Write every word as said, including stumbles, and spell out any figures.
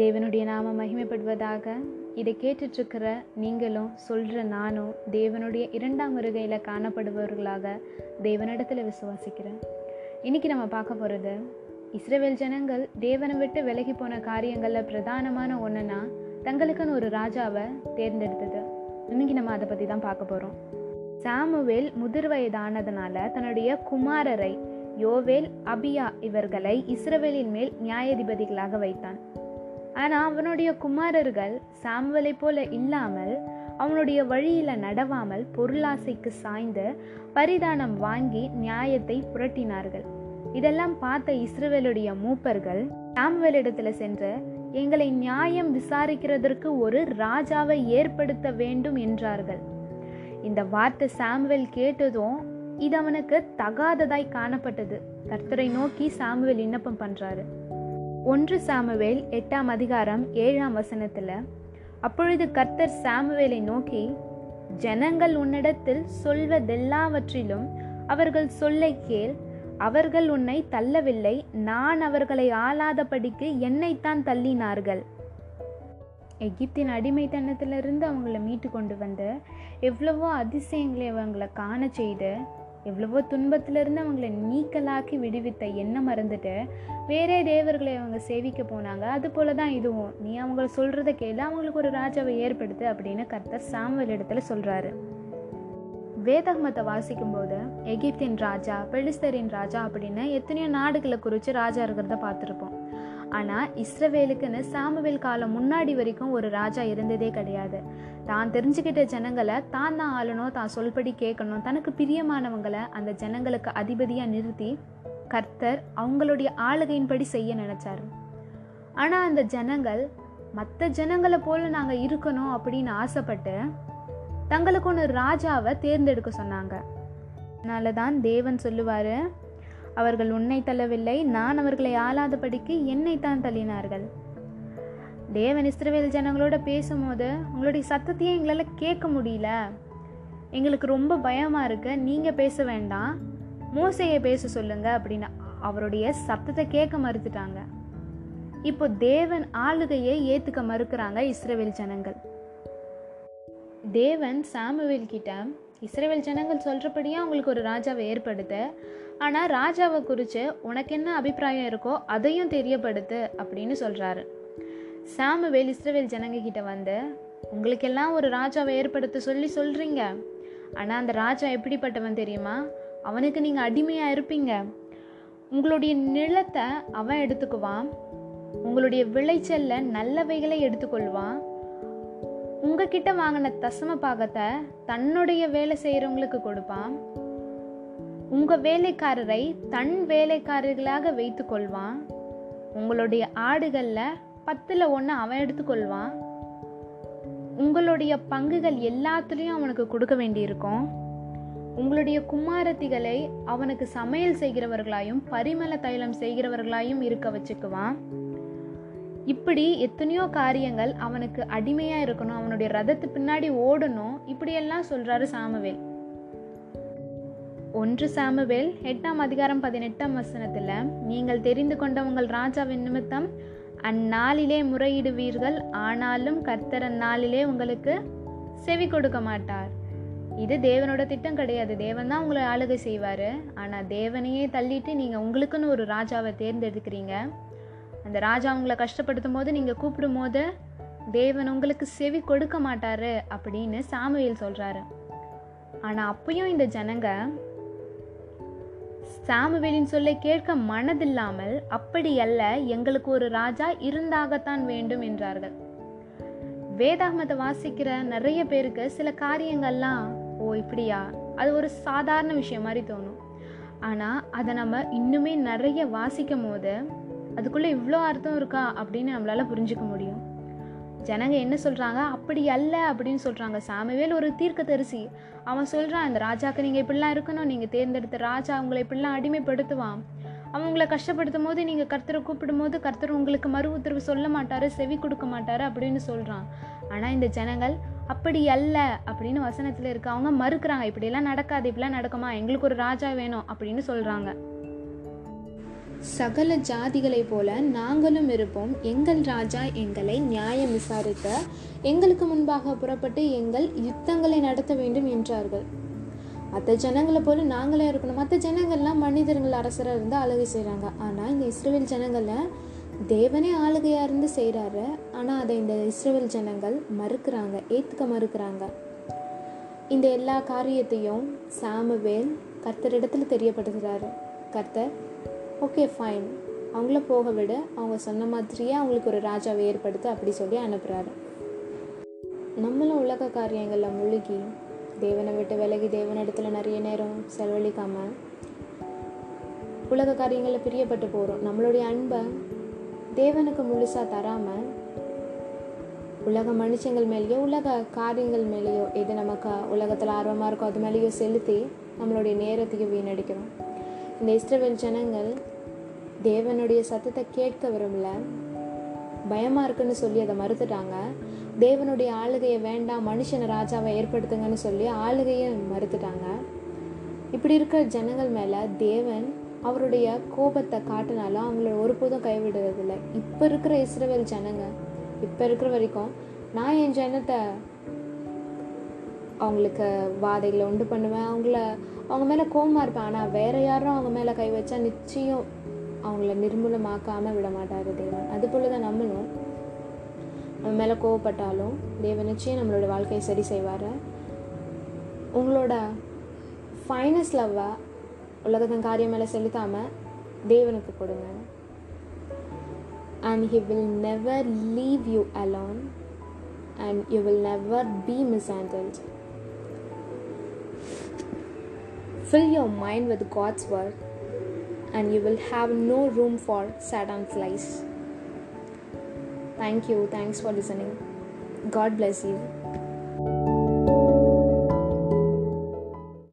தேவனுடைய நாம மகிமைப்படுவதாக. இதை கேட்டுட்ருக்கிற நீங்களும் சொல்கிற நானும் தேவனுடைய இரண்டாம் வருகையில் காணப்படுபவர்களாக தேவனிடத்தில் விசுவாசிக்கிறேன். இன்றைக்கி நம்ம பார்க்க போகிறது, இஸ்ரவேல் ஜனங்கள் தேவனை விட்டு விலகி போன காரியங்களில் பிரதானமான ஒன்றுனா தங்களுக்குன்னு ஒரு ராஜாவை தேர்ந்தெடுத்தது. இன்றைக்கி நம்ம அதை பற்றி தான் பார்க்க போகிறோம். சாமுவேல் முதிர் வயதானதுனால தன்னுடைய குமாரரை யோவேல், அபியா இவர்களை இஸ்ரவேலின் மேல் நியாயாதிபதிகளாக வைத்தான். ஆனால் அவனுடைய குமாரர்கள் சாமுவேலை போல இல்லாமல் அவனுடைய வழியில நடவாமல் பொருளாசைக்கு சாய்ந்து பரிதானம் வாங்கி நியாயத்தை புரட்டினார்கள். இதெல்லாம் பார்த்த இஸ்ரவேலுடைய மூப்பர்கள் சாமுவேலிடத்துல சென்று, எங்களை நியாயம் விசாரிக்கிறதற்கு ஒரு ராஜாவை ஏற்படுத்த வேண்டும் என்றார்கள். இந்த வார்த்தை சாமுவேல் கேட்டதும் இது அவனுக்கு தகாததாய் காணப்பட்டது. கர்த்தரை நோக்கி சாமுவேல் விண்ணப்பம் பண்றாரு. ஒன்று சாமுவேல் எட்டாம் அதிகாரம் ஏழாம் வசனத்துல, அப்பொழுது கர்த்தர் சாமுவேலை நோக்கி, ஜனங்கள் உன்னிடத்தில் சொல்வதெல்லாவற்றிலும் அவர்கள் சொல்லை கேள். அவர்கள் உன்னை தள்ளவில்லை, நான் அவர்களை ஆளாதபடிக்கு என்னைத்தான் தள்ளினார்கள். எகிப்தின் அடிமைத்தனத்திலிருந்து அவங்கள மீட்டு கொண்டு வந்து எவ்வளவோ அதிசயங்களை அவங்களை காண செய்து எவ்வளவோ துன்பத்திலிருந்து அவங்களை நீக்கலாக்கி விடுவித்த என்ன மறந்துட்டு வேறே தேவர்களை அவங்க சேவிக்க போனாங்க. அது போல தான் இதுவும், நீ அவங்க சொல்கிறத கேளு, அவங்களுக்கு ஒரு ராஜாவை ஏற்படுத்து அப்படின்னு கர்த்தர் சாமுவேல் இடத்துல சொல்கிறாரு. வேதகமத்தை வாசிக்கும்போது எகிப்தின் ராஜா, பெலிஸ்தரின் ராஜா அப்படின்னு எத்தனையோ நாடுகளை குறித்து ராஜா இருக்கிறத பார்த்துருப்போம். ஆனால் இஸ்ரவேலுக்குன்னு சாமுவேல் காலம் முன்னாடி வரைக்கும் ஒரு ராஜா இருந்ததே கிடையாது. தான் தெரிஞ்சுக்கிட்ட ஜனங்களை தான் தான் ஆளணும், தான் சொல்படி கேட்கணும், தனக்கு பிரியமானவங்களை அந்த ஜனங்களுக்கு அதிபதியாக நிறுத்தி கர்த்தர் அவங்களுடைய ஆளுகையின்படி செய்ய நினச்சார். ஆனால் அந்த ஜனங்கள் மற்ற ஜனங்களை போல் நாங்கள் இருக்கணும் அப்படின்னு ஆசைப்பட்டு தங்களுக்கு ஒரு ராஜாவை தேர்ந்தெடுக்க சொன்னாங்க. அதனால தான் தேவன் சொல்லுவார், அவர்கள் உன்னை தள்ளவில்லை, நான் அவர்களை ஆளாதபடிக்கு என்னைத்தான் தள்ளினார்கள். தேவன் இஸ்ரவேல் ஜனங்களோட பேசும்போது, உங்களுடைய சத்தத்தையே எங்களால் கேட்க முடியல, எங்களுக்கு ரொம்ப பயமாக இருக்கு, நீங்கள் பேச வேண்டாம், மோசையை பேச சொல்லுங்க அப்படின்னு அவருடைய சத்தத்தை கேட்க மறுத்துட்டாங்க. இப்போ தேவன் ஆளுகையை ஏற்றுக்க மறுக்கிறாங்க இஸ்ரவேல் ஜனங்கள். தேவன் சாமுவேல் கிட்ட, இஸ்ரவேல் ஜனங்கள் சொல்கிறபடியாக அவங்களுக்கு ஒரு ராஜாவை ஏற்படுத்து, ஆனால் ராஜாவை குறித்து உனக்கு என்ன அபிப்பிராயம் இருக்கோ அதையும் தெரியப்படுத்து அப்படின்னு சொல்கிறாரு. சாமுவேல் இஸ்ரவேல் ஜனங்கக்கிட்ட வந்து, உங்களுக்கெல்லாம் ஒரு ராஜாவை ஏற்படுத்த சொல்லி சொல்கிறீங்க, ஆனால் அந்த ராஜா எப்படிப்பட்டவன் தெரியுமா? அவனுக்கு நீங்கள் அடிமையாக இருப்பீங்க. உங்களுடைய நிலத்தை அவன் எடுத்துக்குவான், உங்களுடைய விளைச்சலில் நல்லவைகளை எடுத்துக்கொள்வான், உங்ககிட்ட வாங்கின தசம பாகத்தை தன்னுடைய வேலை செய்கிறவங்களுக்கு கொடுப்பான், உங்கள் வேலைக்காரரை தன் வேலைக்காரர்களாக வைத்து கொள்வான், உங்களுடைய ஆடுகளில் பத்தில் ஒன்று அவன் எடுத்துக்கொள்வான், உங்களுடைய பங்குகள் எல்லாத்துலேயும் அவனுக்கு கொடுக்க வேண்டியிருக்கும், உங்களுடைய குமாரத்திகளை அவனுக்கு சமையல் செய்கிறவர்களாயும் பரிமள தைலம் செய்கிறவர்களாயும் இருக்க வச்சுக்குவான். இப்படி எத்தனையோ காரியங்கள், அவனுக்கு அடிமையாக இருக்கணும், அவனுடைய ரதத்து பின்னாடி ஓடணும், இப்படியெல்லாம் சொல்கிறாரு சாமுவேல். ஒன்று சாமுவேல் எட்டாம் அதிகாரம் பதினெட்டாம் வசனத்தில், நீங்கள் தெரிந்து கொண்ட உங்கள் ராஜாவின் நிமித்தம் அந்நாளிலே முறையிடுவீர்கள், ஆனாலும் கர்த்தர் அந்நாளிலே உங்களுக்கு செவி கொடுக்க மாட்டார். இது தேவனோட திட்டம் கிடையாது. தேவன் தான் உங்களை ஆளுகை செய்வார். ஆனால் தேவனையே தள்ளிட்டு நீங்கள் உங்களுக்குன்னு ஒரு ராஜாவை தேர்ந்தெடுக்கிறீங்க. அந்த ராஜா உங்களை கஷ்டப்படுத்தும் போது நீங்கள் கூப்பிடும் போது தேவன் உங்களுக்கு செவி கொடுக்க மாட்டார் அப்படின்னு சாமுவேல் சொல்கிறாரு. ஆனால் அப்பயும் இந்த ஜனங்க சாமுவேலின் சொல்லை கேட்க மனதில்லாமல், அப்படி அல்ல, எங்களுக்கு ஒரு ராஜா இருந்தாகத்தான் வேண்டும் என்றார்கள். வேதாகமத்தை வாசிக்கிற நிறைய பேருக்கு சில காரியங்கள்லாம், ஓ இப்படியா, அது ஒரு சாதாரண விஷயம் மாதிரி தோணும். ஆனால் அதை நம்ம இன்னுமே நிறைய வாசிக்கும் போது அதுக்குள்ளே இவ்வளோ அர்த்தம் இருக்கா அப்படின்னு நம்மளால் புரிஞ்சுக்க முடியும். ஜனங்க என்ன சொல்கிறாங்க, அப்படி அல்ல அப்படின்னு சொல்கிறாங்க. சாமுவேல் ஒரு தீர்க்கதரிசி, அவன் சொல்கிறான், அந்த ராஜாவுக்கு நீங்கள் இப்படிலாம் இருக்கணும், நீங்கள் தேர்ந்தெடுத்த ராஜா உங்களை இப்படிலாம் அடிமைப்படுத்துவான், அவன் உங்களை கஷ்டப்படுத்தும் போது நீங்கள் கர்த்தரை கூப்பிடும் போது கர்த்தர் உங்களுக்கு மறு உத்தரவு சொல்ல மாட்டார், செவி கொடுக்க மாட்டார் அப்படின்னு சொல்கிறான். ஆனால் இந்த ஜனங்கள் அப்படி அல்ல அப்படின்னு வசனத்தில் இருக்க அவங்க மறுக்கிறாங்க. இப்படிலாம் நடக்காது, இப்படிலாம் நடக்குமா, எங்களுக்கு ஒரு ராஜா வேணும் அப்படின்னு சொல்கிறாங்க. சகல ஜாதிகளைப் போல நாங்களும் இருப்போம். எங்கள் ராஜா எங்களை நியாயம் விசாரிக்க எங்களுக்கு முன்பாக புறப்பட்டு எங்கள் யுத்தங்களை நடத்த வேண்டும் என்றார்கள். மற்ற ஜனங்களை போல நாங்களே இருக்கணும். மற்ற ஜனங்கள்லாம் மனிதர்கள் அரசராக இருந்து ஆளுகை செய்கிறாங்க. ஆனால் இந்த இஸ்ரவேல் ஜனங்களை தேவனே ஆளுகையாக இருந்து செய்கிறாரு. ஆனால் அதை இந்த இஸ்ரவேல் ஜனங்கள் மறுக்கிறாங்க, ஏற்றுக்க மறுக்கிறாங்க. இந்த எல்லா காரியத்தையும் சாமுவேல் கர்த்தரிடத்தில் தெரியப்படுகிறாரு. கர்த்தர் ஓகே ஃபைன், அவங்கள போக விட, அவங்க சொன்ன மாதிரியே அவங்களுக்கு ஒரு ராஜாவை ஏற்படுத்து அப்படி சொல்லி அனுப்புகிறாரு. நம்மளும் உலக காரியங்களில் முழுகி தேவனை விட்டு விலகி தேவனிடத்தில் நிறைய நேரம் செலவழிக்காமல் உலக காரியங்களில் பிரியப்பட்டு போகிறோம். நம்மளுடைய அன்பை தேவனுக்கு முழுசாக தராமல் உலக மனுஷங்கள் மேலேயோ உலக காரியங்கள் மேலேயோ, எது நமக்கு உலகத்தில் ஆர்வமாக இருக்கோ அது மேலேயோ செலுத்தி நம்மளுடைய நேரத்துக்கு வீணடிக்கிறோம். இந்த இஸ்ரவேல் ஜனங்கள் தேவனுடைய சத்தத்தை கேட்க விரும்பல, பயமாக இருக்குன்னு சொல்லி அதை மறுத்துட்டாங்க. தேவனுடைய ஆளுகையை வேண்டாம், மனுஷனை ராஜாவை ஏற்படுத்துங்கன்னு சொல்லி ஆளுகையை மறுத்துட்டாங்க. இப்படி இருக்கிற ஜனங்கள் மேலே தேவன் அவருடைய கோபத்தை காட்டினாலும் அவங்கள ஒருபோதும் கைவிடுறதில்லை. இப்போ இருக்கிற இஸ்ரவேல் ஜனங்க இப்போ இருக்கிற வரைக்கும் நான் என் ஜனத்தை அவங்களுக்கு வாதைகளை உண்டு பண்ணுவேன், அவங்கள அவங்க மேலே கோபமாக இருப்பேன். ஆனால் வேறு யாரும் அவங்க மேலே கை வச்சா நிச்சயம் அவங்கள நிர்மூலமாக்காமல் விட மாட்டார் தேவன். அதுபோல் தான் நம்மளும் நம்ம மேலே கோவப்பட்டாலும் தேவன் நிச்சயம் நம்மளோட வாழ்க்கையை சரி செய்வார். உங்களோட ஃபைனஸ் லவ்வை உலகத்தின் காரியம் மேலே செலுத்தாமல் தேவனுக்கு கொடுங்க. And he will never leave you alone and you will never be mishandled. Fill your mind with God's word and you will have no room for Satan's lies. Thank you. Thanks for listening. God bless you.